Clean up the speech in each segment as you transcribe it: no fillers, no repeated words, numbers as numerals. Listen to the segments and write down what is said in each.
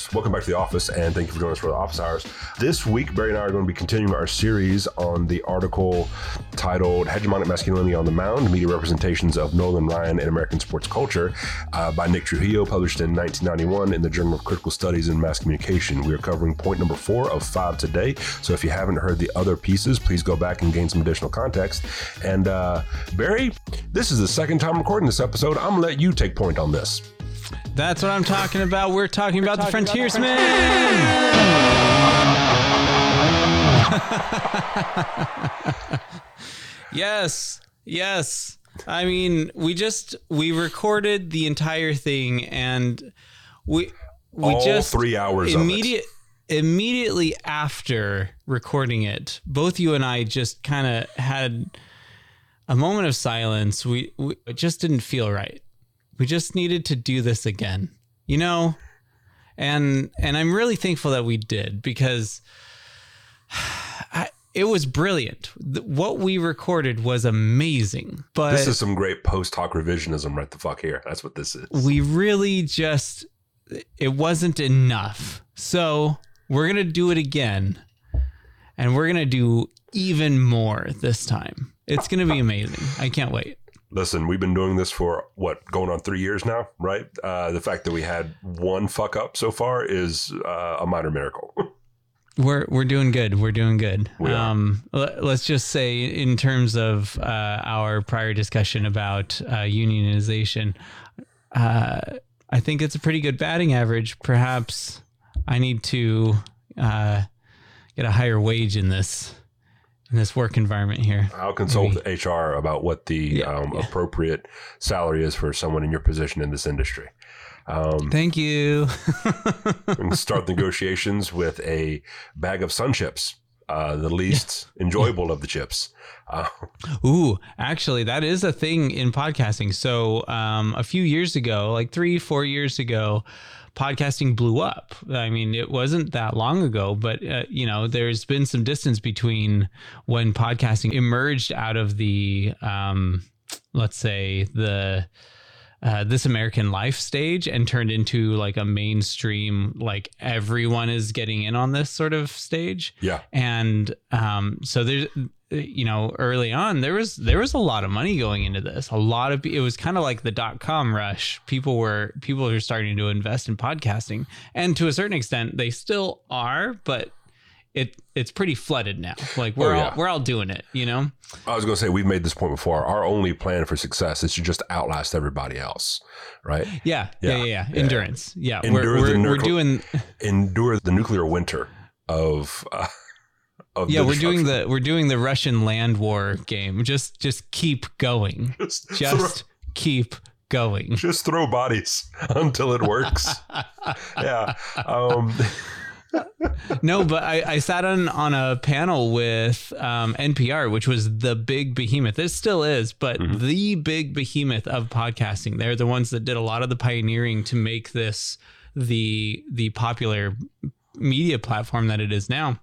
folks, welcome back to The Office, and thank you for joining us for The Office Hours. This week, Barry and I are going to be continuing our series on the article titled Hegemonic Masculinity on the Mound, Media Representations of Nolan Ryan in American Sports Culture by Nick Trujillo, published in 1991 in the Journal of Critical Studies in Mass Communication. We are covering point number 4 of 5 today, so if you haven't heard the other pieces, please go back and gain some additional context. And Barry, this is the second time recording this episode. I'm going to let you take point on this. That's what I'm talking about. We're talking about the Frontiersman. Yes. I mean, we recorded the entire thing, and we all just 3 hours immediately after recording it, both you and I just kind of had a moment of silence. It just didn't feel right. We just needed to do this again, and I'm really thankful that we did, because it was brilliant. What we recorded was amazing. But this is some great post hoc revisionism right the fuck here. That's what this is. We really just, it wasn't enough. So we're going to do it again, and we're going to do even more this time. It's going to be amazing. I can't wait. Listen, we've been doing this for, going on 3 years now, right? The fact that we had one fuck up so far is a minor miracle. We're doing good. We're doing good. Let's just say, in terms of our prior discussion about unionization, I think it's a pretty good batting average. Perhaps I need to get a higher wage in this. In this work environment here. I'll consult with HR about what the appropriate salary is for someone in your position in this industry. Thank you. And start negotiations with a bag of Sun Chips, the least enjoyable of the chips. Ooh, actually, that is a thing in podcasting. So a few years ago, like 3-4 years ago, podcasting blew up. I mean, it wasn't that long ago, but there's been some distance between when podcasting emerged out of the, let's say, the This American Life stage and turned into like a mainstream, like everyone is getting in on this sort of stage. Yeah. And so there's, early on there was a lot of money going into this. It was kind of like the .com rush. People are starting to invest in podcasting, and to a certain extent they still are, but it's pretty flooded now. Like we're all doing it, I was going to say, we've made this point before. Our only plan for success is to just outlast everybody else, right? Yeah. Endurance. Yeah. Endure the nuclear winter we're doing the Russian land war game. Just keep going. Keep going. Just throw bodies until it works. Yeah. No, but I sat on a panel with NPR, which was the big behemoth. It still is, but the big behemoth of podcasting. They're the ones that did a lot of the pioneering to make this the popular media platform that it is now.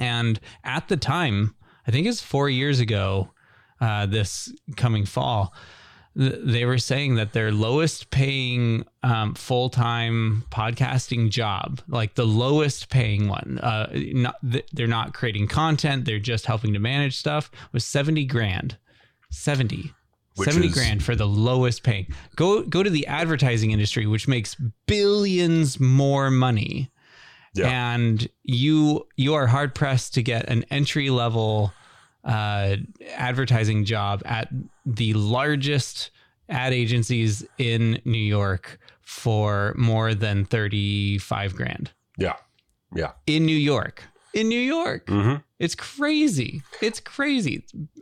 And at the time, I think it's 4 years ago, this coming fall, they were saying that their lowest paying full-time podcasting job, like the lowest paying one, they're not creating content, they're just helping to manage stuff, was $70,000. $70,000 for the lowest paying. Go to the advertising industry, which makes billions more money. Yeah. And you are hard pressed to get an entry level advertising job at the largest ad agencies in New York for more than $35,000. Yeah. In New York. Mm-hmm. It's crazy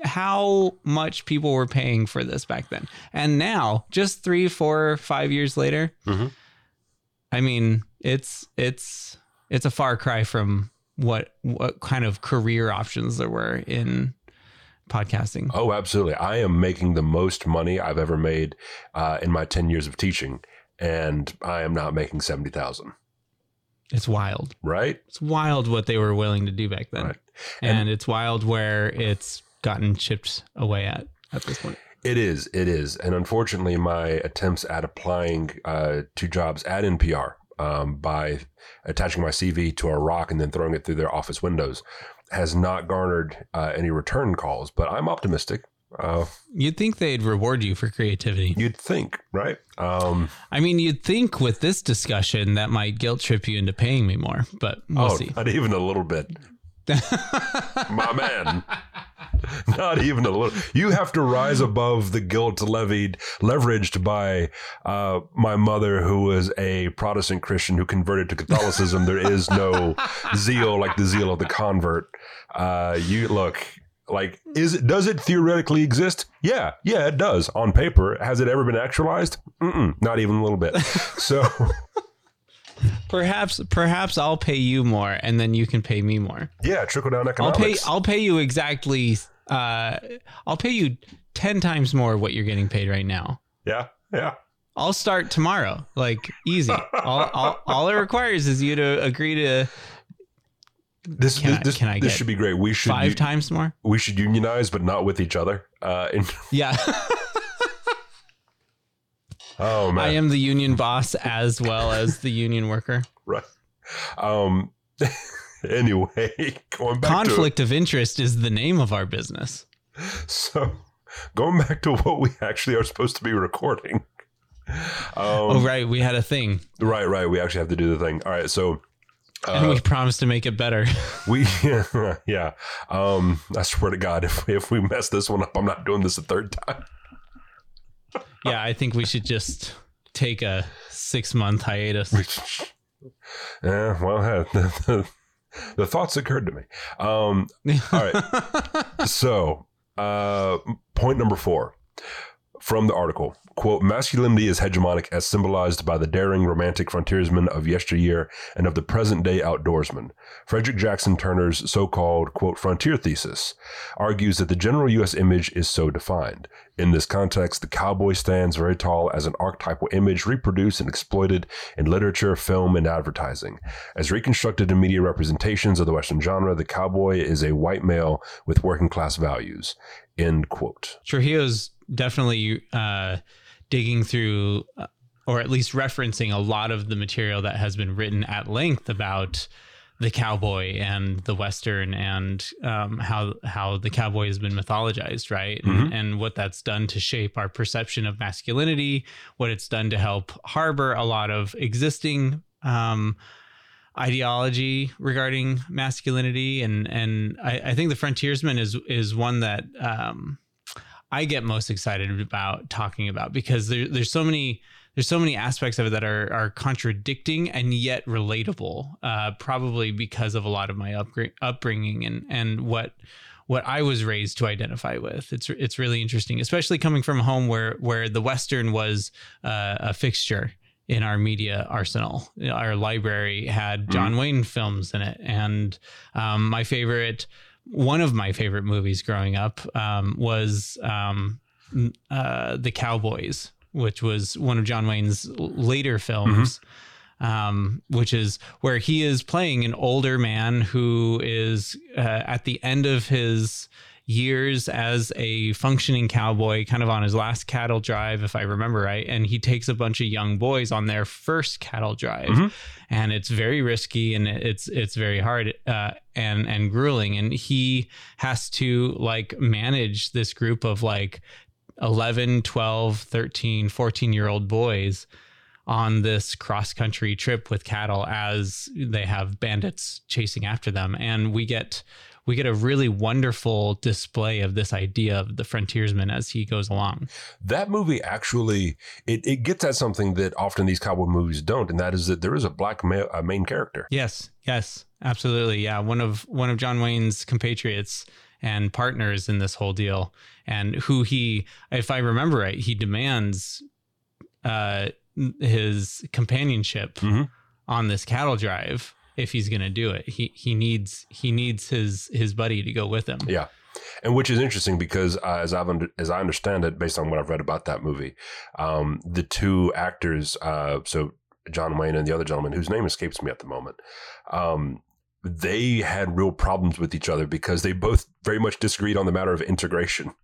how much people were paying for this back then. And now, just 3, 4, 5 years later, I mean, it's a far cry from what kind of career options there were in podcasting. Oh, absolutely. I am making the most money I've ever made in my 10 years of teaching, and I am not making $70,000. It's wild, right? It's wild what they were willing to do back then. Right. And it's wild where it's gotten chipped away at this point. It is. And unfortunately, my attempts at applying to jobs at NPR by attaching my CV to a rock and then throwing it through their office windows has not garnered any return calls, but I'm optimistic. You'd think they'd reward you for creativity. You'd think, right? I mean, you'd think with this discussion that might guilt trip you into paying me more, but we'll see. Not even a little bit. My man. Not even a little. You have to rise above the guilt leveraged by my mother, who was a Protestant Christian who converted to Catholicism. There is no zeal like the zeal of the convert. You look. Like, does it theoretically exist? Yeah, it does on paper. Has it ever been actualized? Not even a little bit. So perhaps I'll pay you more, and then you can pay me more. Yeah, trickle down economics. I'll pay you exactly. I'll pay you 10 times more what you're getting paid right now. Yeah. I'll start tomorrow. Like, easy. All it requires is you to agree to. This should be great. We should 5 times more. We should unionize, but not with each other. Yeah. Oh man, I am the union boss as well as the union worker. Right. Anyway, going back. Conflict of interest is the name of our business. So, going back to what we actually are supposed to be recording. Right, we had a thing. Right. We actually have to do the thing. All right, so. And we promised to make it better. Yeah. I swear to God, if we mess this one up, I'm not doing this a third time. Yeah, I think we should just take a 6-month hiatus. Yeah, well, the thoughts occurred to me. All right. So, point number 4 from the article. Quote, masculinity is hegemonic as symbolized by the daring romantic frontiersmen of yesteryear and of the present day outdoorsmen. Frederick Jackson Turner's so-called, quote, frontier thesis argues that the general U.S. image is so defined. In this context, the cowboy stands very tall as an archetypal image reproduced and exploited in literature, film, and advertising. As reconstructed in media representations of the Western genre, the cowboy is a white male with working class values, end quote. Trujillo's definitely digging through, or at least referencing a lot of the material that has been written at length about the cowboy and the Western and how the cowboy has been mythologized, right? Mm-hmm. And what that's done to shape our perception of masculinity, what it's done to help harbor a lot of existing ideology regarding masculinity. And I think the Frontiersman is one that I get most excited about talking about, because there's so many aspects of it that are contradicting and yet relatable, probably because of a lot of my upbringing and what I was raised to identify with. It's really interesting, especially coming from home where the Western was a fixture in our media arsenal. Our library had John Wayne films in it, and one of my favorite movies growing up was The Cowboys, which was one of John Wayne's later films, which is where he is playing an older man who is at the end of his years as a functioning cowboy, kind of on his last cattle drive, if I remember right. And he takes a bunch of young boys on their first cattle drive, and it's very risky and it's very hard and grueling. And he has to like manage this group of like 11, 12, 13, 14-year-old boys on this cross-country trip with cattle as they have bandits chasing after them. And we get a really wonderful display of this idea of the frontiersman as he goes along. That movie actually, it gets at something that often these cowboy movies don't, and that is that there is a black male, a main character. Yes, absolutely. Yeah, one of John Wayne's compatriots and partners in this whole deal, and who he, if I remember right, he demands his companionship on this cattle drive. If he's going to do it, he needs his buddy to go with him. Yeah. And which is interesting because as I understand it, based on what I've read about that movie, the two actors, so John Wayne and the other gentleman whose name escapes me at the moment, they had real problems with each other because they both very much disagreed on the matter of integration.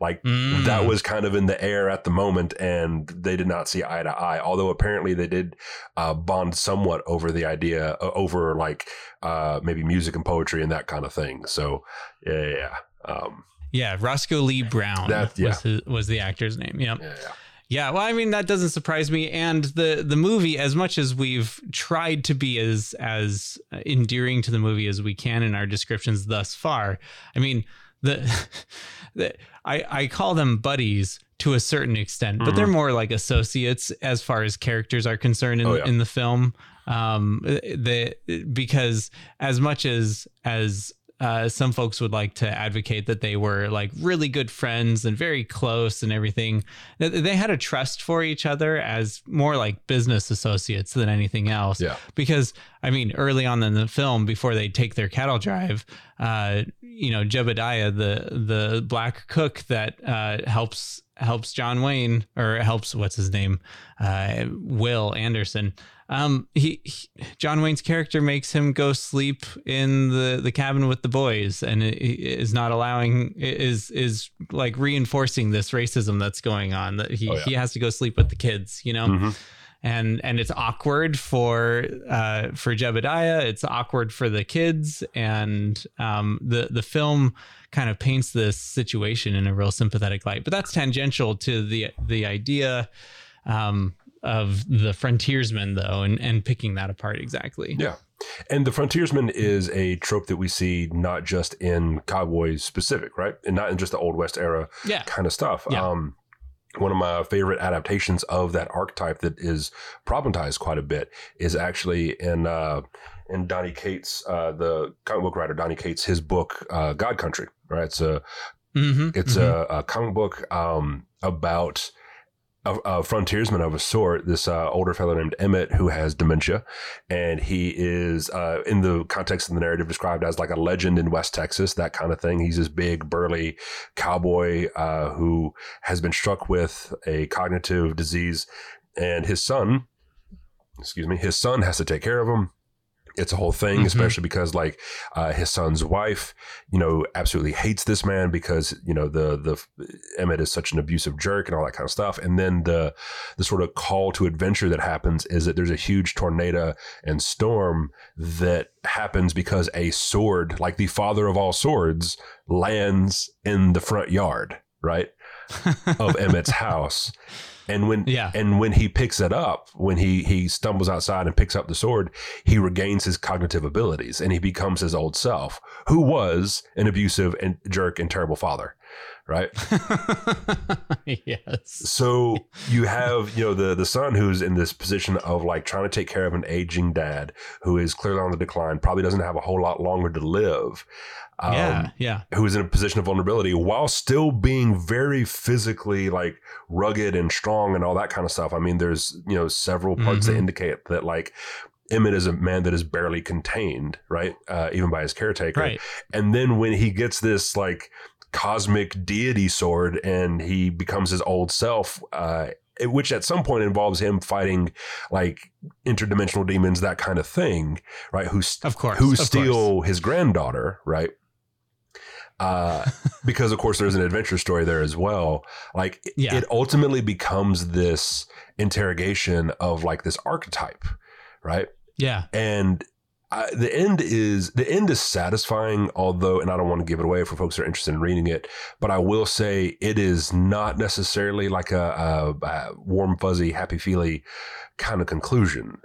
Like that was kind of in the air at the moment, and they did not see eye to eye, although apparently they did bond somewhat over the idea, over like maybe music and poetry and that kind of thing. So yeah, Roscoe Lee Brown was the actor's name. Yep. Yeah, well, I mean, that doesn't surprise me. And the movie, as much as we've tried to be as endearing to the movie as we can in our descriptions thus far, I mean, I call them buddies to a certain extent, but they're more like associates as far as characters are concerned in the film. Because as much as some folks would like to advocate that they were like really good friends and very close and everything, they had a trust for each other as more like business associates than anything else. Yeah. Because, I mean, early on in the film, before they take their cattle drive, Jebediah, the black cook that helps John Wayne, or helps what's his name, Will Anderson. John Wayne's character makes him go sleep in the cabin with the boys, and is not allowing, is like reinforcing this racism that's going on, that he has to go sleep with the kids, you know, and it's awkward for Jebediah. It's awkward for the kids. And, the film kind of paints this situation in a real sympathetic light, but that's tangential to the idea, of the Frontiersman, though, and picking that apart exactly. Yeah. And the Frontiersman is a trope that we see not just in cowboys specific, right? And not in just the Old West era kind of stuff. Yeah. One of my favorite adaptations of that archetype that is problematized quite a bit is actually in Donny Cates, the comic book writer Donny Cates, his book, God Country, right? It's a comic book about a frontiersman of a sort, this older fellow named Emmett, who has dementia, and he is in the context of the narrative described as like a legend in West Texas, that kind of thing. He's this big burly cowboy who has been struck with a cognitive disease, and his son has to take care of him. It's a whole thing, especially because like his son's wife, you know, absolutely hates this man because, you know, the Emmett is such an abusive jerk and all that kind of stuff. And then the sort of call to adventure that happens is that there's a huge tornado and storm that happens because a sword, like the father of all swords, lands in the front yard, right, of Emmett's house. And when he picks it up, when he stumbles outside and picks up the sword, he regains his cognitive abilities and he becomes his old self, who was an abusive and jerk and terrible father, right? Yes. So you have, you know, the son who's in this position of like trying to take care of an aging dad who is clearly on the decline, probably doesn't have a whole lot longer to live. Who is in a position of vulnerability while still being very physically like rugged and strong and all that kind of stuff. I mean, there's, you know, several parts that indicate that like Emmett is a man that is barely contained, right? Even by his caretaker. Right. And then when he gets this like cosmic deity sword and he becomes his old self, which at some point involves him fighting like interdimensional demons, that kind of thing, right? Who steal his granddaughter, right? Because of course there's an adventure story there as well. Like it ultimately becomes this interrogation of like this archetype, right? Yeah. And the end is satisfying, although, and I don't want to give it away for folks who are interested in reading it, but I will say it is not necessarily like a warm, fuzzy, happy-feely kind of conclusion.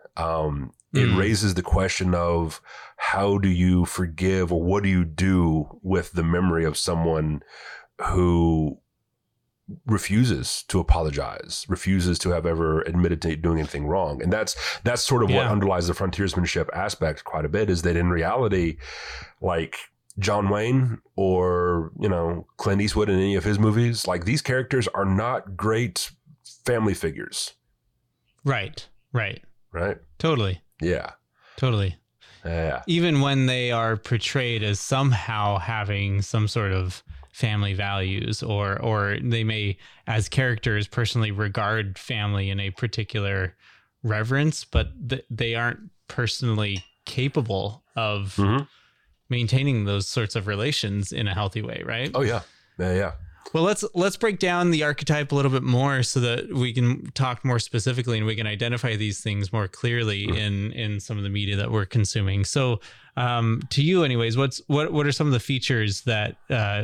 It raises the question of how do you forgive, or what do you do with the memory of someone who refuses to apologize, refuses to have ever admitted to doing anything wrong. And that's sort of what underlies the frontiersmanship aspect quite a bit, is that in reality, like John Wayne or, you know, Clint Eastwood in any of his movies, like these characters are not great family figures. Right. Totally. Yeah. Totally. Yeah. Even when they are portrayed as somehow having some sort of family values, or they may, as characters, personally regard family in a particular reverence, but they aren't personally capable of maintaining those sorts of relations in a healthy way, right? Oh, yeah. Yeah, yeah. Well, let's break down the archetype a little bit more so that we can talk more specifically and we can identify these things more clearly in some of the media that we're consuming. So, to you, anyways, what are some of the features that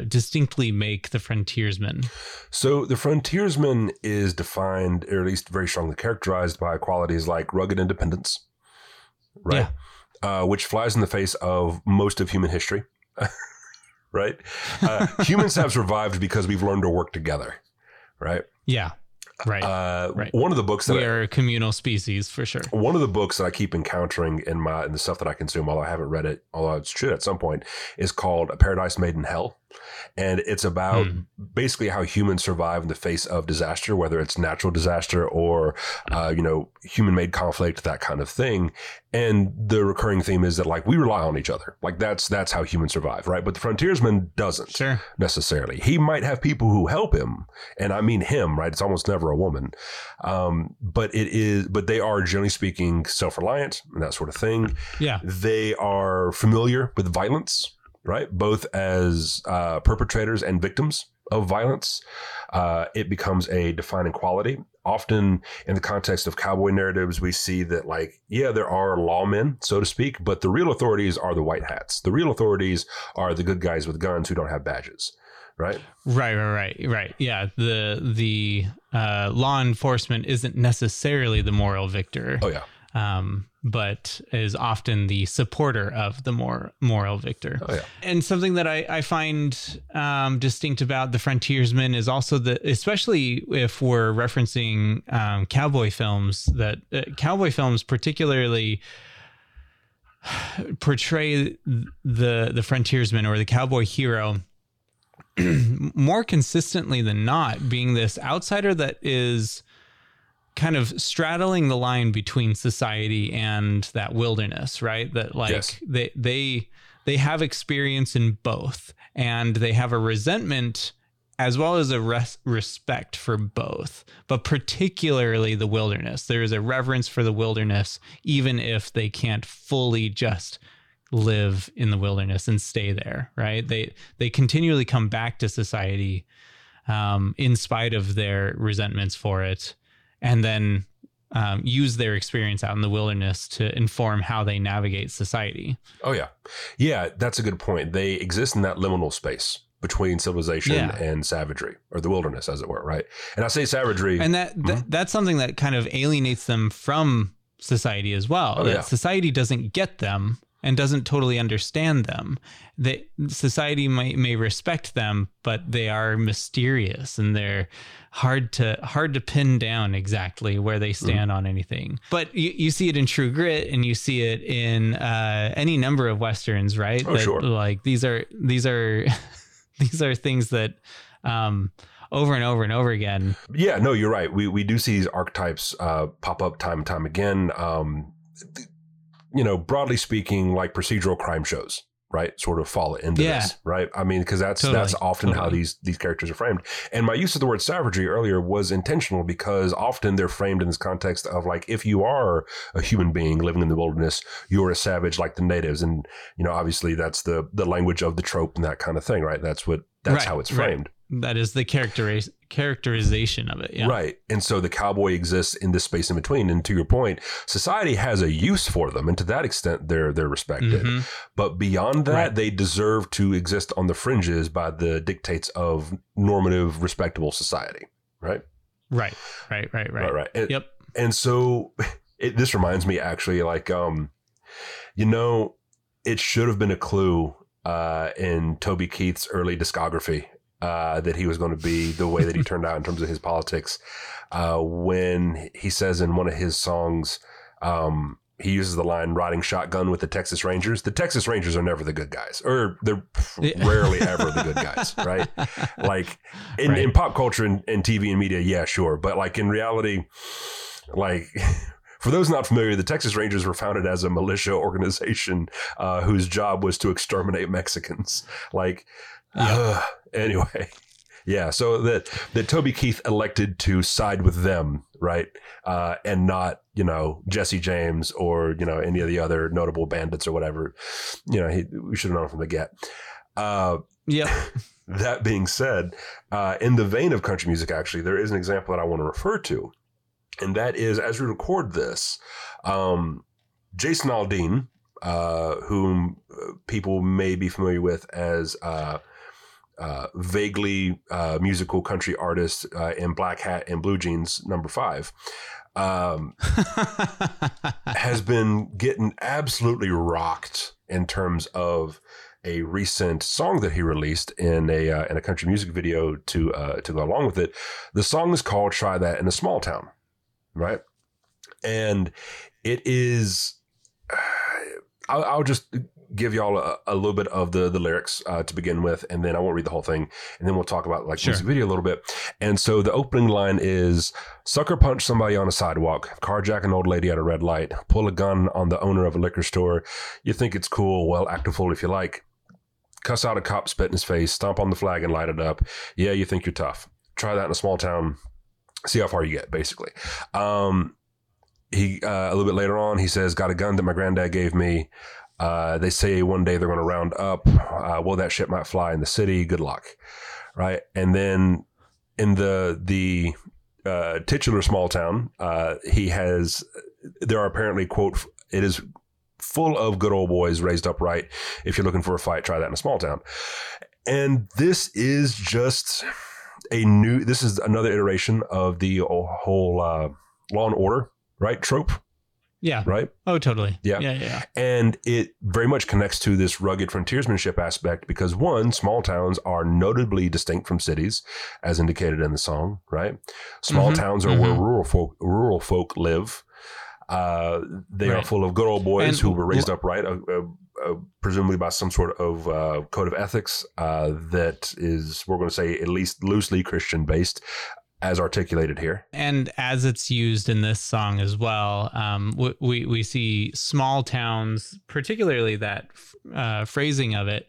distinctly make the frontiersman? So, the frontiersman is defined, or at least very strongly characterized, by qualities like rugged independence, right? Yeah. Which flies in the face of most of human history. Right? Humans have survived because we've learned to work together, right? Yeah, right. One of the books that we are a communal species for sure. One of the books that I keep encountering in the stuff that I consume, although I haven't read it, although I should at some point, is called A Paradise Made in Hell. And it's about basically how humans survive in the face of disaster, whether it's natural disaster or, human-made conflict, that kind of thing. And the recurring theme is that, like, we rely on each other. Like, that's how humans survive, right? But the frontiersman doesn't necessarily. He might have people who help him, and I mean him, right? It's almost never a woman. But they are, generally speaking, self-reliant and that sort of thing. Yeah. They are familiar with violence, right? Both as perpetrators and victims of violence. It becomes a defining quality. Often in the context of cowboy narratives, we see that, like, yeah, there are lawmen, so to speak, but the real authorities are the white hats. The real authorities are the good guys with guns who don't have badges, right? Right. Yeah, the law enforcement isn't necessarily the moral victor. Oh, yeah. But is often the supporter of the more moral victor. Oh, yeah. And something that I find distinct about the frontiersman is also that, especially if we're referencing cowboy films, that cowboy films particularly portray the frontiersman or the cowboy hero more consistently than not being this outsider that is kind of straddling the line between society and that wilderness, right? That, like, yes, they have experience in both, and they have a resentment as well as a respect for both, but particularly the wilderness. There is a reverence for the wilderness, even if they can't fully just live in the wilderness and stay there, right? They continually come back to society in spite of their resentments for it, and then use their experience out in the wilderness to inform how they navigate society. Oh, yeah. Yeah, that's a good point. They exist in that liminal space between civilization and savagery, or the wilderness, as it were, right? And I say savagery. And that's something that kind of alienates them from society as well. Oh, that society doesn't get them and doesn't totally understand them. That society may respect them, but they are mysterious and they're hard to pin down exactly where they stand on anything. But you see it in True Grit, and you see it in any number of westerns, right? Oh, sure. Like, these are these are things that over and over and over again. Yeah, no, you're right. We do see these archetypes pop up time and time again. Broadly speaking, like procedural crime shows, right, sort of fall into this, right? I mean, because that's often how these characters are framed. And my use of the word savagery earlier was intentional, because often they're framed in this context of, like, if you are a human being living in the wilderness, you're a savage like the natives. And, obviously that's the language of the trope and that kind of thing, right? That's how it's framed. Right. That is the characterization of it. Yeah. Right. And so the cowboy exists in this space in between. And to your point, society has a use for them. And to that extent, they're respected. Mm-hmm. But beyond that, they deserve to exist on the fringes by the dictates of normative, respectable society. Right. Right. Yep. And so this reminds me, actually, like, it should have been a clue in Toby Keith's early discography that he was going to be the way that he turned out in terms of his politics. When he says in one of his songs, he uses the line, riding shotgun with the Texas Rangers. The Texas Rangers are never the good guys, or they're rarely ever the good guys, right? Like in pop culture and TV and media, yeah, sure. But, like, in reality, like... For those not familiar, the Texas Rangers were founded as a militia organization whose job was to exterminate Mexicans. Like, anyway. Yeah, so that Toby Keith elected to side with them, right? And not, Jesse James or, any of the other notable bandits or whatever. We should have known from the get. Yeah. That being said, in the vein of country music, actually, there is an example that I want to refer to. And that is, as we record this, Jason Aldean, whom people may be familiar with as vaguely musical country artist in black hat and blue jeans, number 5, has been getting absolutely rocked in terms of a recent song that he released in a country music video to go along with it. The song is called "Try That in a Small Town," right? And it is. I'll just give y'all a little bit of the lyrics to begin with, and then I won't read the whole thing, and then we'll talk about music video a little bit. And so the opening line is, sucker punch somebody on a sidewalk, carjack an old lady at a red light, pull a gun on the owner of a liquor store. You think it's cool? Well, act a fool if you like. Cuss out a cop, spit in his face, stomp on the flag and light it up. Yeah, you think you're tough. Try that in a small town. See how far you get, basically. He a little bit later on, he says, got a gun that my granddad gave me. They say one day they're going to round up. Well, that shit might fly in the city. Good luck. Right. And then in the titular small town, there are apparently, quote, it is full of good old boys raised upright. If you're looking for a fight, try that in a small town. And this is just this is another iteration of the whole Law and Order, right? Trope. Yeah. Right. Oh, totally. Yeah. Yeah. And it very much connects to this rugged frontiersmanship aspect because, one, small towns are notably distinct from cities, as indicated in the song. Right. Small towns are where rural folk live. They are full of good old boys who were raised upright, presumably by some sort of code of ethics that is, we're going to say, at least loosely Christian based. As articulated here. And as it's used in this song as well, we see small towns, particularly that phrasing of it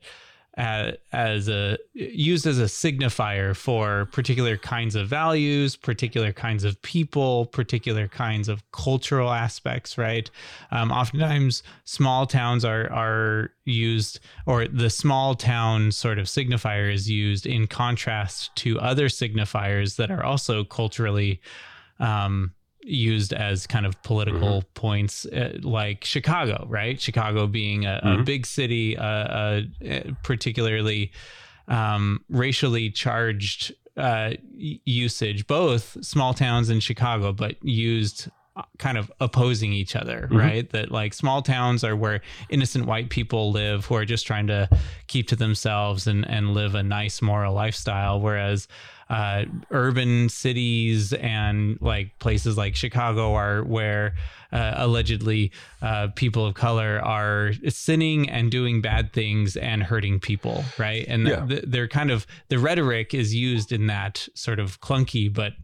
used as a signifier for particular kinds of values, particular kinds of people, particular kinds of cultural aspects, right? Oftentimes small towns are used, or the small town sort of signifier is used in contrast to other signifiers that are also culturally used as kind of political points, like Chicago, right? Chicago being a big city, particularly racially charged usage, both small towns in Chicago, but used kind of opposing each other, right? That like small towns are where innocent white people live who are just trying to keep to themselves and live a nice moral lifestyle. Whereas urban cities and like places like Chicago are where allegedly people of color are sinning and doing bad things and hurting people, right? And they're kind of, the rhetoric is used in that sort of clunky but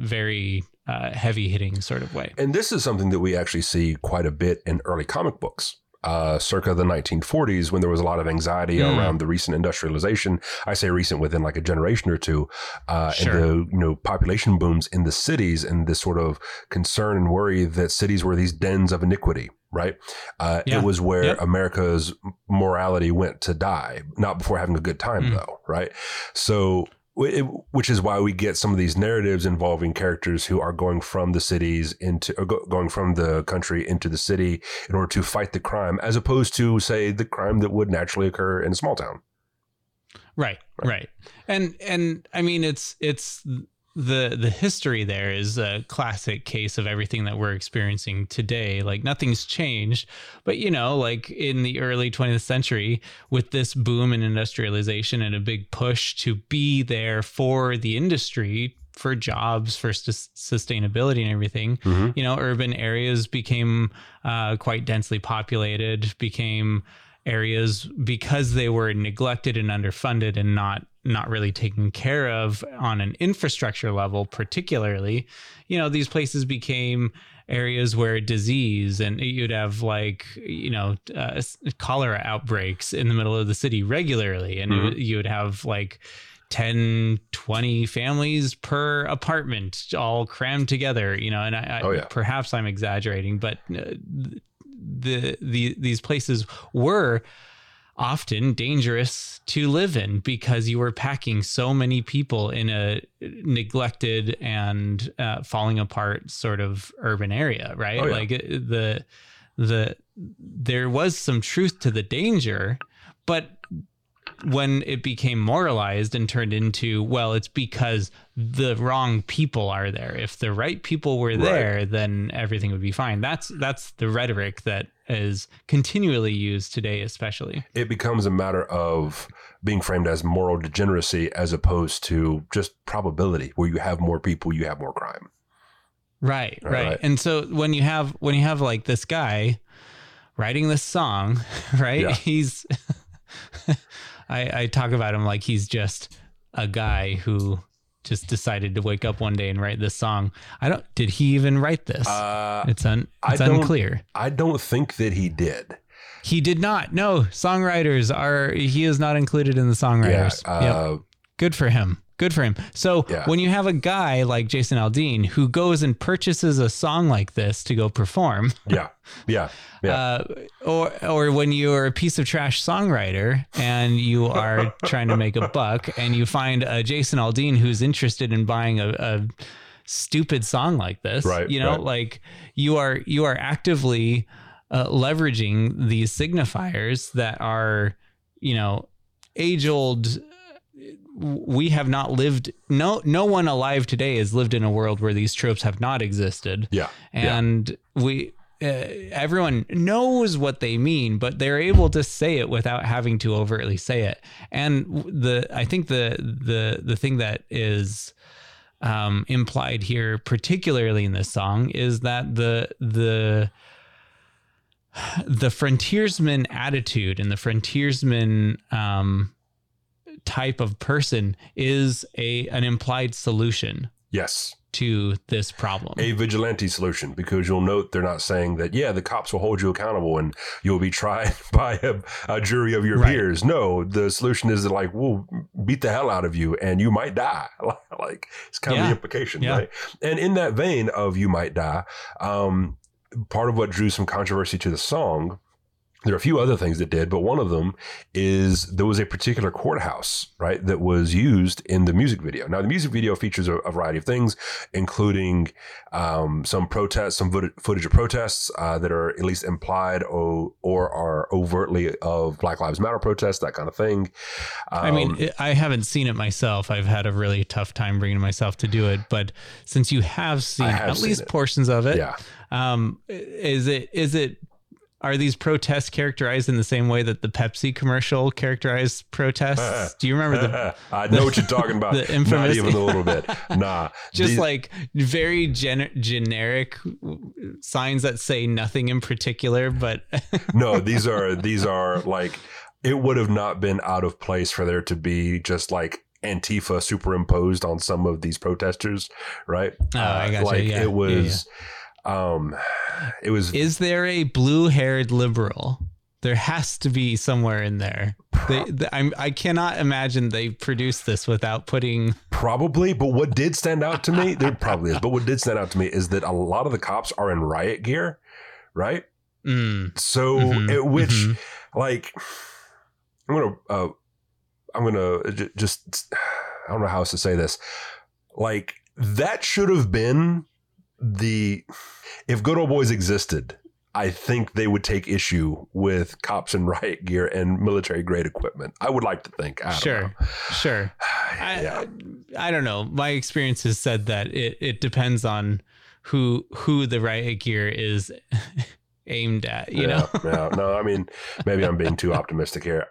very heavy hitting sort of way. And this is something that we actually see quite a bit in early comic books, circa the 1940s, when there was a lot of anxiety around the recent industrialization. I say recent within like a generation or two, and the population booms in the cities and this sort of concern and worry that cities were these dens of iniquity. Right. It was where America's morality went to die, not before having a good time though. Right. So which is why we get some of these narratives involving characters who are going from the cities going from the country into the city in order to fight the crime, as opposed to, say, the crime that would naturally occur in a small town. Right. And I mean, it's the history there is a classic case of everything that we're experiencing today. Like nothing's changed, but like in the early 20th century with this boom in industrialization and a big push to be there for the industry, for jobs, for sustainability and everything, urban areas became quite densely populated, became areas because they were neglected and underfunded and not really taken care of on an infrastructure level, particularly, these places became areas where disease, and you'd have cholera outbreaks in the middle of the city regularly. And you would have 10, 20 families per apartment all crammed together, and perhaps I'm exaggerating, but these places were often dangerous to live in because you were packing so many people in a neglected and falling apart sort of urban area, right? Oh, yeah. Like there was some truth to the danger, but when it became moralized and turned into, well, it's because the wrong people are there. If the right people were there, right, then everything would be fine. That's the rhetoric that is continually used today, especially. It becomes a matter of being framed as moral degeneracy as opposed to just probability, where you have more people, you have more crime. Right, right. Right. And so when you have like this guy writing this song, right? Yeah. He's... I talk about him like he's just a guy who just decided to wake up one day and write this song. Did he even write this? It's unclear. I don't think that he did. He did not. No, he is not included in the songwriters. Yeah, yep. Good for him. So yeah, when you have a guy like Jason Aldean who goes and purchases a song like this to go perform. Yeah. Or when you're a piece of trash songwriter and you are trying to make a buck and you find a Jason Aldean who's interested in buying a stupid song like this, right, you know, right, like you are actively leveraging these signifiers that are, you know, age-old. We have not lived, no one alive today has lived in a world where these tropes have not existed. Yeah. And yeah, everyone knows what they mean, but they're able to say it without having to overtly say it. And I think the thing that is implied here, particularly in this song, is that the frontiersman attitude and the frontiersman, type of person is an implied solution. Yes. To this problem. A vigilante solution, because you'll note they're not saying that, yeah, the cops will hold you accountable and you'll be tried by a jury of your right, peers. No, the solution is that, like, we'll beat the hell out of you and you might die. Like, it's kind of the implication, right? And in that vein of you might die, part of what drew some controversy to the song, there are a few other things that did, but one of them is there was a particular courthouse, right, that was used in the music video. Now, the music video features a variety of things, including some protests, some footage of protests that are at least implied or are overtly of Black Lives Matter protests, that kind of thing. I mean, I haven't seen it myself. I've had a really tough time bringing myself to do it. But since you have seen at least portions of it, yeah, is it? Are these protests characterized in the same way that the Pepsi commercial characterized protests? Do you remember I know what you're talking about. The infamous, not even a little bit. Nah. Just like very generic signs that say nothing in particular, but no, these are like, it would have not been out of place for there to be just like Antifa superimposed on some of these protesters, right? Oh, I gotcha. Like yeah, it was. Yeah, yeah. Is there a blue-haired liberal? There has to be somewhere in there. I cannot imagine they produced this without putting. Probably, but what did stand out to me, there probably is, but what did stand out to me is that a lot of the cops are in riot gear, right? Mm. So, like, I'm gonna I don't know how else to say this. Like, that should have been if good old boys existed, I think they would take issue with cops in riot gear and military grade equipment. I would like to think. Sure. Yeah. I don't know. My experience has said that it depends on who the riot gear is aimed at, you know? Yeah. No, I mean, maybe I'm being too optimistic here.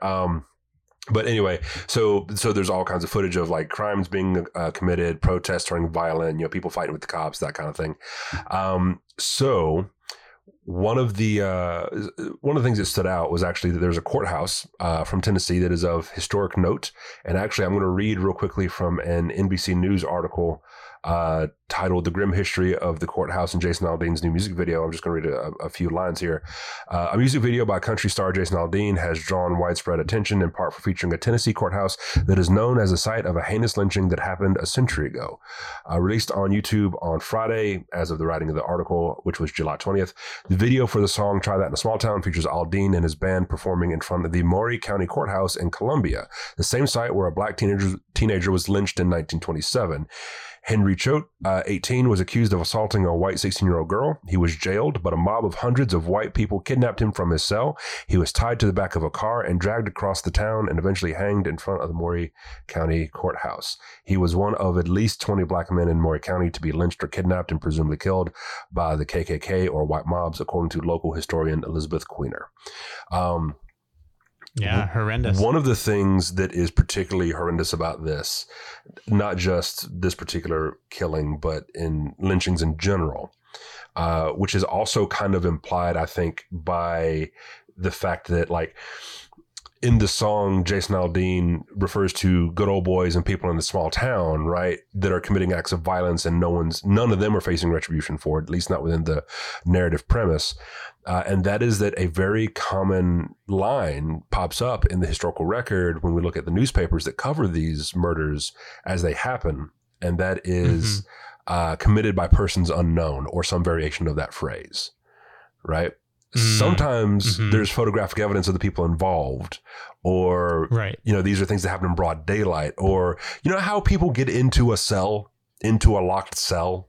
But anyway, so there's all kinds of footage of like crimes being committed, protests turning violent, you know, people fighting with the cops, that kind of thing. So one of the things that stood out was actually that there's a courthouse from Tennessee that is of historic note. And actually, I'm going to read real quickly from an NBC News article titled The Grim History of the Courthouse and Jason Aldean's new music video. I'm just going to read a few lines here. A music video by country star Jason Aldean has drawn widespread attention, in part for featuring a Tennessee courthouse that is known as the site of a heinous lynching that happened a century ago. Released on YouTube on Friday, as of the writing of the article, which was July 20th, the video for the song Try That in a Small Town features Aldean and his band performing in front of the Maury County Courthouse in Columbia, the same site where a black teenager was lynched in 1927. Henry Choate, 18, was accused of assaulting a white 16-year-old girl. He was jailed, but a mob of hundreds of white people kidnapped him from his cell. He was tied to the back of a car and dragged across the town and eventually hanged in front of the Maury County Courthouse. He was one of at least 20 black men in Maury County to be lynched or kidnapped and presumably killed by the KKK or white mobs, according to local historian Elizabeth Queener. Yeah, horrendous. One of the things that is particularly horrendous about this, not just this particular killing, but in lynchings in general, which is also kind of implied, I think, by the fact that, like, in the song, Jason Aldean refers to good old boys and people in the small town, right, that are committing acts of violence, and none of them are facing retribution for it, at least not within the narrative premise. And that is that a very common line pops up in the historical record when we look at the newspapers that cover these murders as they happen, and that is committed by persons unknown, or some variation of that phrase, right? Sometimes there's photographic evidence of the people involved, or, you know, these are things that happen in broad daylight, or, you know, how people get into a cell, into a locked cell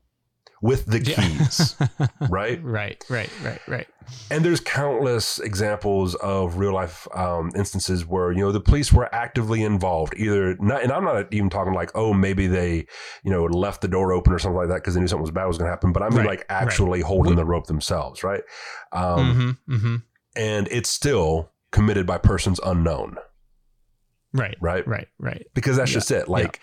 with the keys, right? Right. And there's countless examples of real life instances where, you know, the police were actively involved, either not, and I'm not even talking like, oh, maybe they, you know, left the door open or something like that because they knew something was bad was going to happen. But I mean, like actually holding the rope themselves. Right. And it's still committed by persons unknown. Right. Because that's just it. Like,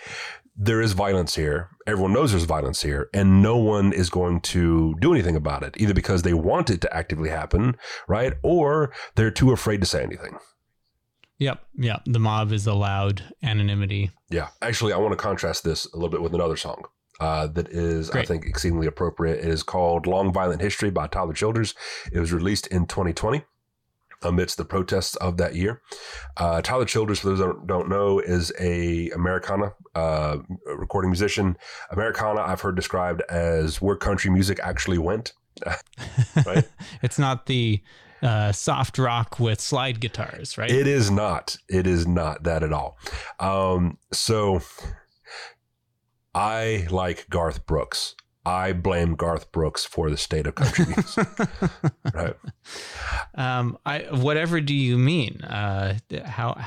there is violence here. Everyone knows there's violence here, and no one is going to do anything about it, either because they want it to actively happen, right? Or they're too afraid to say anything. Yep. The mob is allowed anonymity. Yeah. Actually, I want to contrast this a little bit with another song that is, I think, exceedingly appropriate. It is called Long Violent History by Tyler Childers. It was released in 2020. Amidst the protests of that year. Tyler Childers, for those that don't know, is a Americana recording musician. Americana, I've heard described as where country music actually went. Right? It's not the soft rock with slide guitars, right? It is not. It is not that at all. So I like Garth Brooks. I blame Garth Brooks for the state of country music. Right? Whatever do you mean? How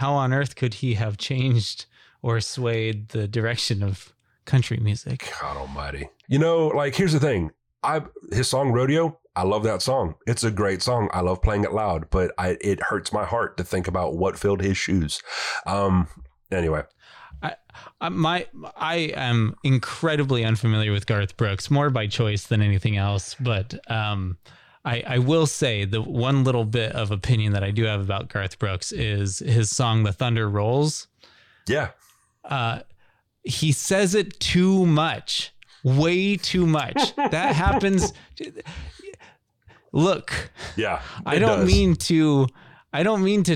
on earth could he have changed or swayed the direction of country music? God almighty. You know, like, here's the thing. His song Rodeo, I love that song. It's a great song. I love playing it loud, but it hurts my heart to think about what filled his shoes. Anyway. I am incredibly unfamiliar with Garth Brooks, more by choice than anything else. But I will say the one little bit of opinion that I do have about Garth Brooks is his song, The Thunder Rolls. Yeah. He says it too much, way too much. That happens. Look. Yeah. I don't mean to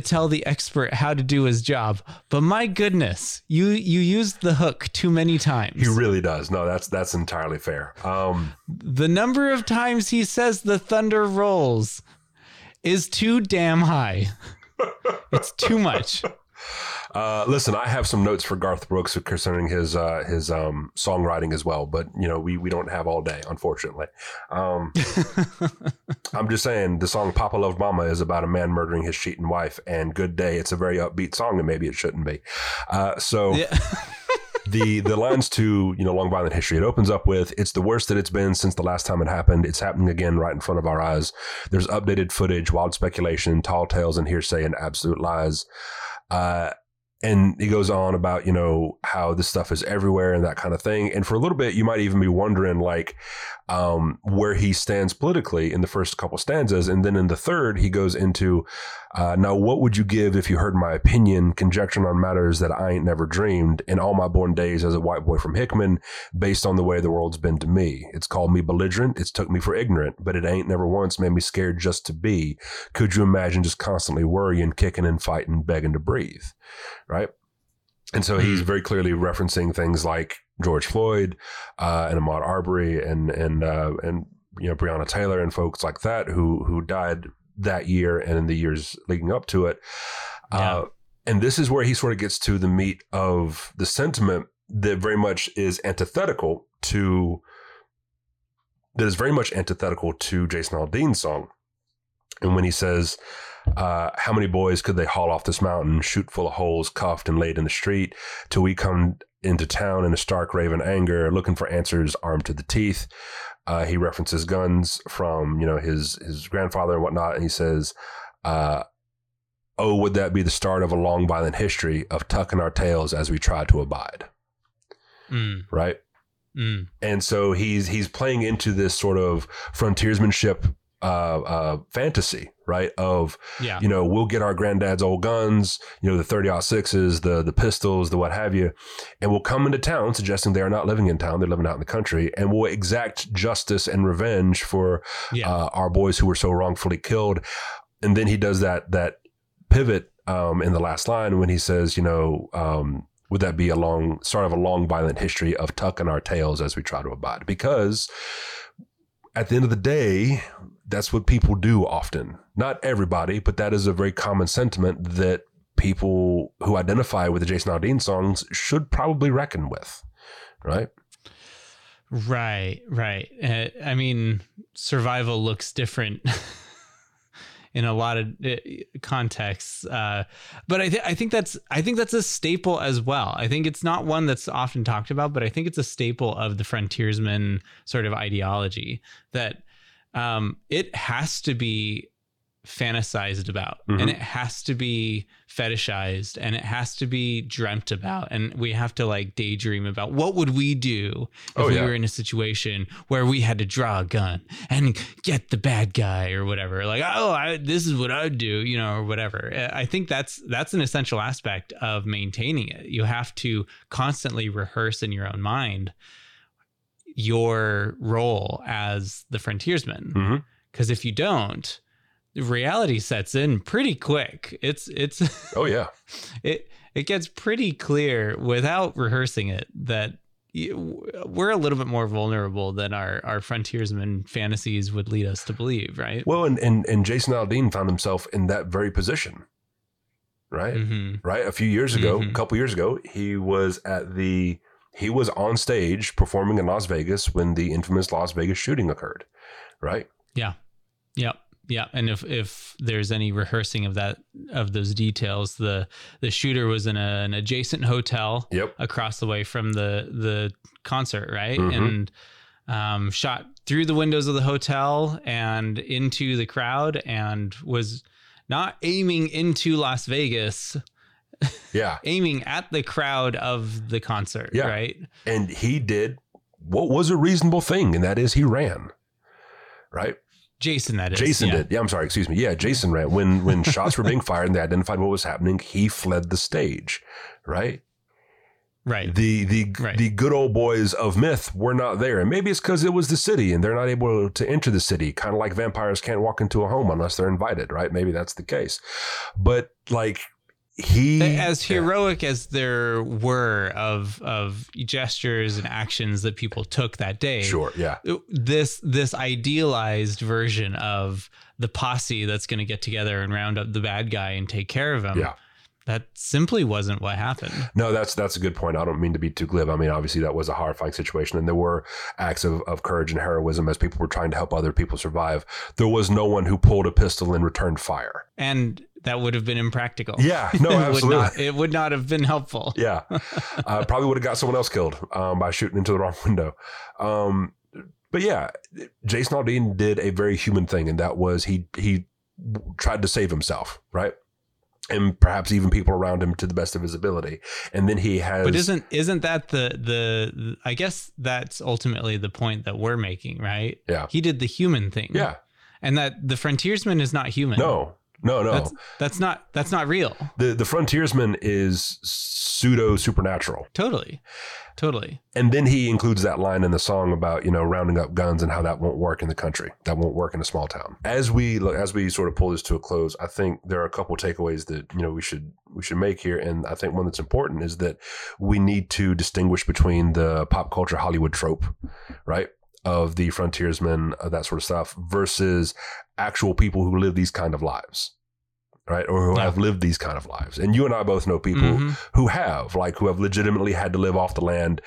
tell the expert how to do his job, but my goodness, you used the hook too many times. He really does. No, that's entirely fair. The number of times he says the thunder rolls is too damn high. It's too much. Listen, I have some notes for Garth Brooks concerning his songwriting as well, but you know, we don't have all day, unfortunately. I'm just saying the song Papa Love Mama is about a man murdering his cheating wife, and good day, it's a very upbeat song, and maybe it shouldn't be. The lines to, you know, Long Violent History, it opens up with, it's the worst that it's been since the last time it happened. It's happening again right in front of our eyes. There's updated footage, wild speculation, tall tales, and hearsay, and absolute lies. And he goes on about, you know, how this stuff is everywhere and that kind of thing. And for a little bit, you might even be wondering, like, where he stands politically in the first couple stanzas. And then in the third, he goes into, now, what would you give if you heard my opinion, conjecturing on matters that I ain't never dreamed in all my born days as a white boy from Hickman, based on the way the world's been to me. It's called me belligerent. It's took me for ignorant, but it ain't never once made me scared just to be. Could you imagine just constantly worrying, kicking and fighting, begging to breathe? Right. And so he's very clearly referencing things like George Floyd and Ahmaud Arbery and you know, Breonna Taylor and folks like that who died that year and in the years leading up to it. Yeah. And this is where he sort of gets to the meat of the sentiment that very much is antithetical to Jason Aldean's song. And when he says, how many boys could they haul off this mountain, shoot full of holes, cuffed and laid in the street, till we come into town in a stark raven anger, looking for answers, armed to the teeth. He references guns from, you know, his grandfather and whatnot. And he says, oh, would that be the start of a long violent history of tucking our tails as we try to abide. Mm. Right. Mm. And so he's playing into this sort of frontiersmanship fantasy, right? Of, yeah, you know, we'll get our granddad's old guns, you know, the 30-06s, the pistols, the what have you, and we'll come into town suggesting they are not living in town, they're living out in the country, and we'll exact justice and revenge for our boys who were so wrongfully killed. And then he does that pivot in the last line when he says, you know, would that be a long start of a long violent history of tucking our tails as we try to abide? Because at the end of the day, that's what people do often. Not everybody, but that is a very common sentiment that people who identify with the Jason Aldean songs should probably reckon with, right? Right, right. I mean, survival looks different in a lot of contexts, but I think that's a staple as well. I think it's not one that's often talked about, but I think it's a staple of the frontiersman sort of ideology that it has to be fantasized about, mm-hmm. and it has to be fetishized, and it has to be dreamt about, and we have to like daydream about what would we do if we were in a situation where we had to draw a gun and get the bad guy or whatever, like, this is what I'd do, you know, or whatever. I think that's an essential aspect of maintaining it. You have to constantly rehearse in your own mind your role as the frontiersman, because mm-hmm. if you don't, reality sets in pretty quick. It's it gets pretty clear without rehearsing it that we're a little bit more vulnerable than our frontiersman fantasies would lead us to believe, right? Well, and Jason Aldean found himself in that very position, right? Mm-hmm. Right. A few years ago, mm-hmm. a couple years ago, he was on stage performing in Las Vegas when the infamous Las Vegas shooting occurred, right? Yeah. Yep. Yeah, and if there's any rehearsing of those details, the shooter was in an adjacent hotel across the way from the concert, right? Mm-hmm. And shot through the windows of the hotel and into the crowd, and was not aiming into Las Vegas. Yeah, aiming at the crowd of the concert, right? And he did what was a reasonable thing, and that is he ran, right? Jason did. Yeah, I'm sorry. Excuse me. Yeah, Jason ran. When shots were being fired and they identified what was happening, he fled the stage, right? Right. The good old boys of myth were not there. And maybe it's because it was the city and they're not able to enter the city, kind of like vampires can't walk into a home unless they're invited, right? Maybe that's the case. But like as heroic as there were of gestures and actions that people took that day, sure, yeah, this idealized version of the posse that's going to get together and round up the bad guy and take care of him, yeah, that simply wasn't what happened. No, that's a good point. I don't mean to be too glib. I mean, obviously that was a horrifying situation and there were acts of courage and heroism as people were trying to help other people survive. There was no one who pulled a pistol and returned fire. And that would have been impractical. Yeah, no, absolutely. It would not have been helpful. Yeah. Probably would have got someone else killed by shooting into the wrong window. But yeah, Jason Aldean did a very human thing, and that was he tried to save himself, right? and perhaps even people around him to the best of his ability. And then he has. But isn't that the I guess that's ultimately the point that we're making, right? Yeah. He did the human thing. Yeah. And that the frontiersman is not human. No. That's not real. The frontiersman is pseudo supernatural. Totally. And then he includes that line in the song about, you know, rounding up guns and how that won't work in the country. That won't work in a small town. As we sort of pull this to a close, I think there are a couple of takeaways that, you know, we should make here. And I think one that's important is that we need to distinguish between the pop culture Hollywood trope, right? Of the frontiersmen, of that sort of stuff, versus actual people who live these kind of lives, right? Or who have lived these kind of lives. And you and I both know people who have legitimately had to live off the land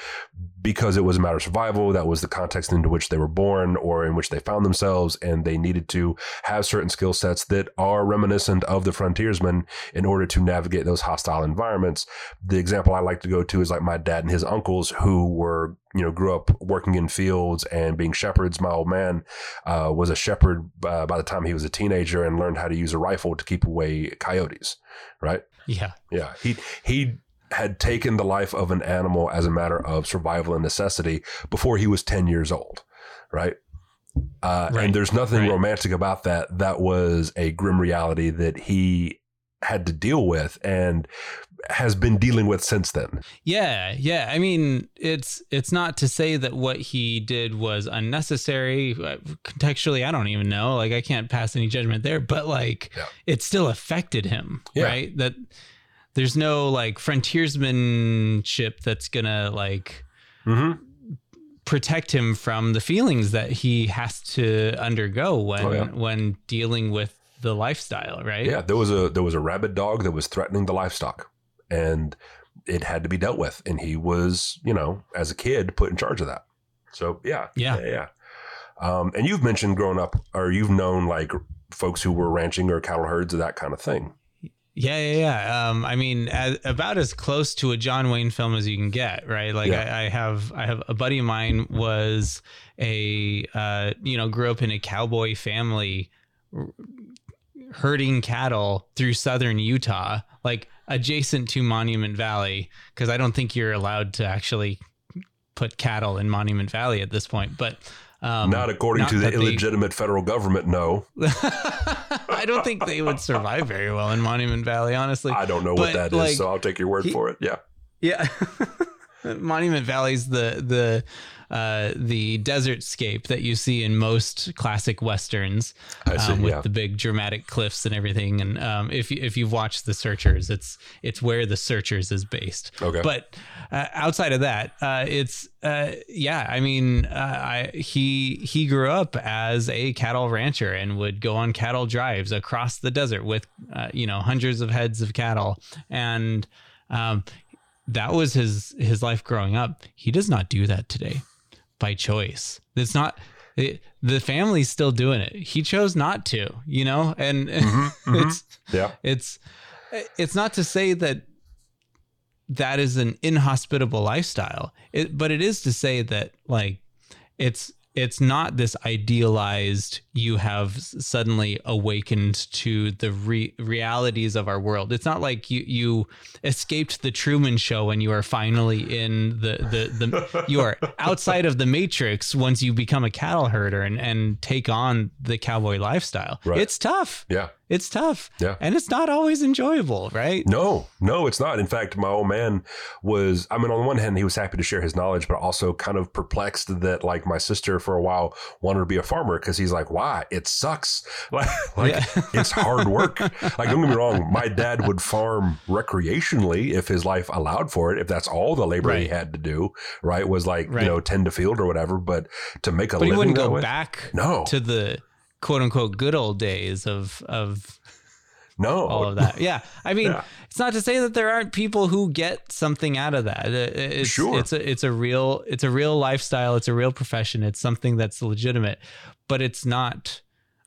because it was a matter of survival. That was the context into which they were born or in which they found themselves. And they needed to have certain skill sets that are reminiscent of the frontiersmen in order to navigate those hostile environments. The example I like to go to is like my dad and his uncles who were, you know, grew up working in fields and being shepherds. My old man was a shepherd by the time he was a teenager and learned how to use a rifle to keep away coyotes, right? Yeah. Yeah. He had taken the life of an animal as a matter of survival and necessity before he was 10 years old, right? And there's nothing romantic about that. That was a grim reality that he had to deal with and has been dealing with since then. Yeah. I mean, it's not to say that what he did was unnecessary. Contextually, I don't even know. Like, I can't pass any judgment there, but like, it still affected him, right? That there's no like frontiersmanship that's gonna like protect him from the feelings that he has to undergo when dealing with the lifestyle, right? Yeah, there was a rabid dog that was threatening the livestock, and it had to be dealt with. And he was, you know, as a kid, put in charge of that. So yeah. And you've mentioned growing up, or you've known like folks who were ranching or cattle herds or that kind of thing. Yeah. I mean, about as close to a John Wayne film as you can get, right? Like, I have a buddy of mine was grew up in a cowboy family, herding cattle through southern Utah, like adjacent to Monument Valley, because I don't think you're allowed to actually put cattle in Monument Valley at this point. But not according to the illegitimate federal government, no. I don't think they would survive very well in Monument Valley, honestly. I don't know what that like, is, so I'll take your word for it. Yeah. Monument Valley's the desert scape that you see in most classic Westerns, with the big dramatic cliffs and everything. And if you've watched The Searchers, it's where The Searchers is based. Okay. But outside of that, he grew up as a cattle rancher and would go on cattle drives across the desert with hundreds of heads of cattle, and that was his life growing up. He does not do that today by choice. It's not the family's still doing it. He chose not to, you know, and it's not to say that is an inhospitable lifestyle, but it is to say that like, it's not this idealized, you have suddenly awakened to the realities of our world. It's not like you escaped the Truman Show and you are finally in the you are outside of the matrix once you become a cattle herder and take on the cowboy lifestyle. Right. It's tough. Yeah. It's tough. Yeah. And it's not always enjoyable, right? No, it's not. In fact, my old man was, I mean, on the one hand, he was happy to share his knowledge, but also kind of perplexed that like my sister for a while wanted to be a farmer, because he's like, why? It sucks. It's hard work. Like, don't get me wrong. My dad would farm recreationally if his life allowed for it, if that's all the labor he had to do, right? Was like, you know, tend to field or whatever, but to make a living. But he wouldn't go back to the quote unquote good old days of all of that. Yeah. I mean, it's not to say that there aren't people who get something out of that. It's a real lifestyle. It's a real profession. It's something that's legitimate, but it's not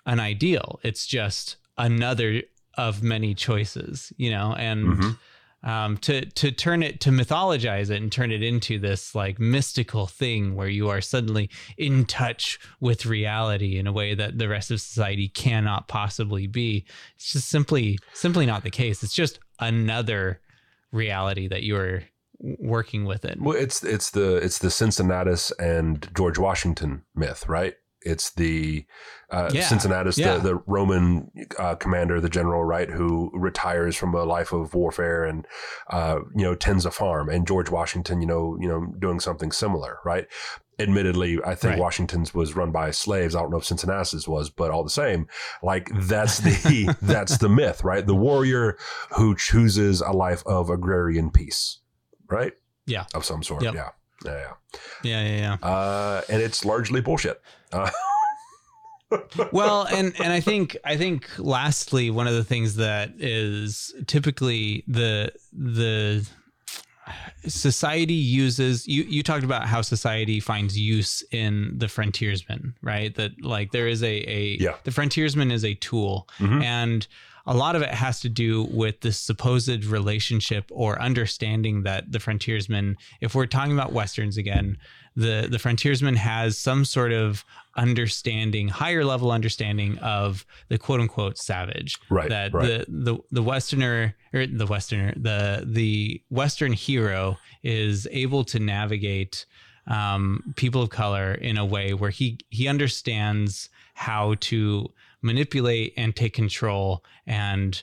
an ideal. It's just another of many choices, you know, and to turn it, to mythologize it and turn it into this like mystical thing where you are suddenly in touch with reality in a way that the rest of society cannot possibly be. It's just simply not the case. It's just another reality that you are working with it. Well, it's the Cincinnatus and George Washington myth, right? It's the Cincinnatus, the Roman commander, the general, right, who retires from a life of warfare and, tends a farm. And George Washington, doing something similar, right? Admittedly, I think Washington's was run by slaves. I don't know if Cincinnatus was, but all the same, like that's the myth, right? The warrior who chooses a life of agrarian peace, right? Yeah. Of some sort, yep. Yeah. Yeah. And it's largely bullshit. Well, and I think lastly, one of the things that is typically the society uses, you talked about how society finds use in the frontiersman, right? That like there is the frontiersman is a tool, mm-hmm. and a lot of it has to do with this supposed relationship or understanding that the frontiersman, if we're talking about Westerns again, the frontiersman has some sort of understanding, higher level understanding of the quote unquote savage. Right. That right. The Westerner or the Westerner, the Western hero is able to navigate people of color in a way where he understands how to manipulate and take control and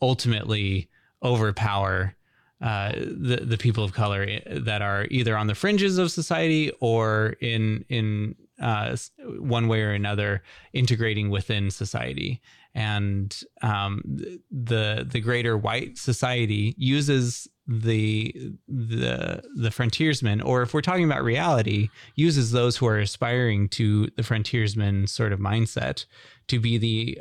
ultimately overpower the people of color that are either on the fringes of society or in one way or another integrating within society. And the greater white society uses the frontiersman, or if we're talking about reality, uses those who are aspiring to the frontiersman sort of mindset to be the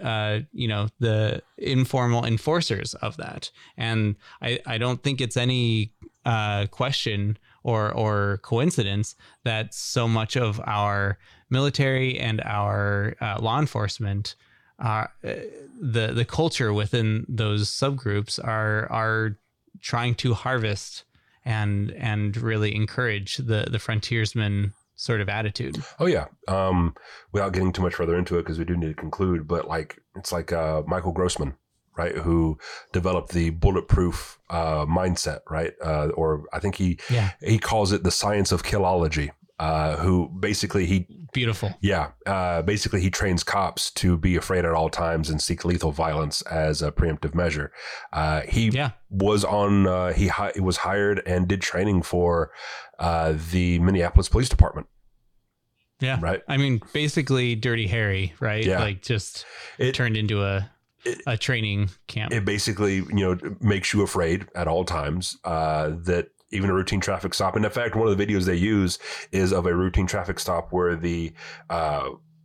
informal enforcers of that. And I don't think it's any question or coincidence that so much of our military and our law enforcement, the culture within those subgroups are trying to harvest and really encourage the frontiersman sort of attitude. Oh yeah. Without getting too much further into it, because we do need to conclude, but like, it's like Michael Grossman, right, who developed the bulletproof mindset, right? Or I think he calls it the science of killology. Who basically he trains cops to be afraid at all times and seek lethal violence as a preemptive measure. He was hired and did training for the Minneapolis Police Department. Yeah, right. I mean, basically Dirty Harry, right? Yeah. Like just it turned into a training camp. It basically makes you afraid at all times that. Even a routine traffic stop. And in fact, one of the videos they use is of a routine traffic stop where the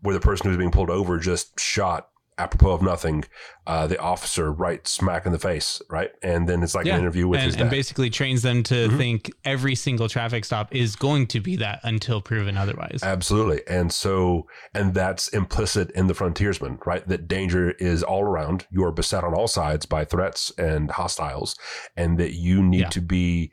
person who's being pulled over just shot apropos of nothing, the officer right smack in the face, right? And then it's like an interview with his dad. And basically trains them to mm-hmm. think every single traffic stop is going to be that until proven otherwise. Absolutely. And that's implicit in the frontiersman, right? That danger is all around. You are beset on all sides by threats and hostiles, and that you need to be,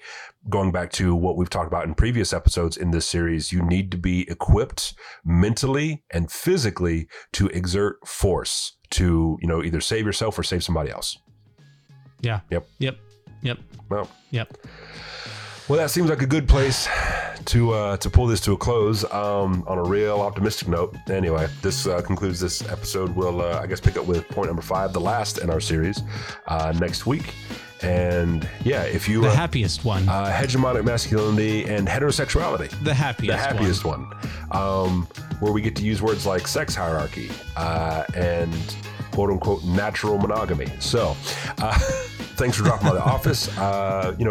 going back to what we've talked about in previous episodes in this series, you need to be equipped mentally and physically to exert force to, either save yourself or save somebody else. Yeah. Yep. Well. Yep. Well, that seems like a good place to pull this to a close on a real optimistic note. Anyway, this concludes this episode. We'll, I guess, pick up with point number 5, the last in our series, next week. And if you are the happiest one, hegemonic masculinity and heterosexuality, the happiest one, where we get to use words like sex hierarchy and quote unquote natural monogamy. So thanks for dropping by the office.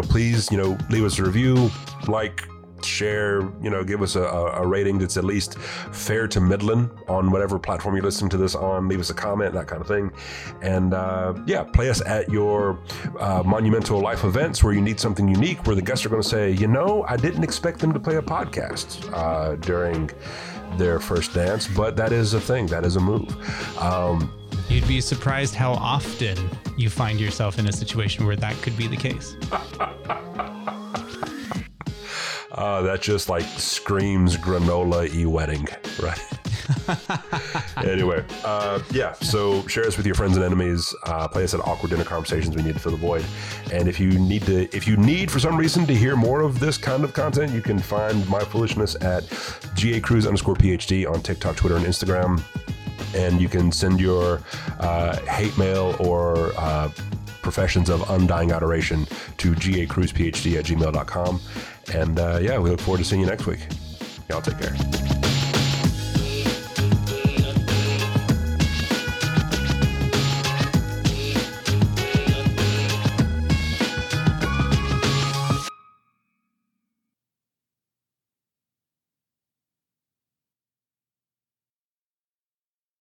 Please, leave us a review, like, share, give us a rating that's at least fair to middling on whatever platform you're listening to this on. Leave us a comment, that kind of thing. And play us at your monumental life events where you need something unique, where the guests are going to say, I didn't expect them to play a podcast during their first dance, but that is a thing, that is a move. You'd be surprised how often you find yourself in a situation where that could be the case. That just like screams granola-y wedding, right? Anyway, so share us with your friends and enemies. Play us at awkward dinner conversations. We need to fill the void. And if you need for some reason to hear more of this kind of content, you can find my foolishness at gacruz_phd on TikTok, Twitter, and Instagram. And you can send your hate mail or professions of undying adoration to gacruzphd@gmail.com. And we look forward to seeing you next week. Y'all take care.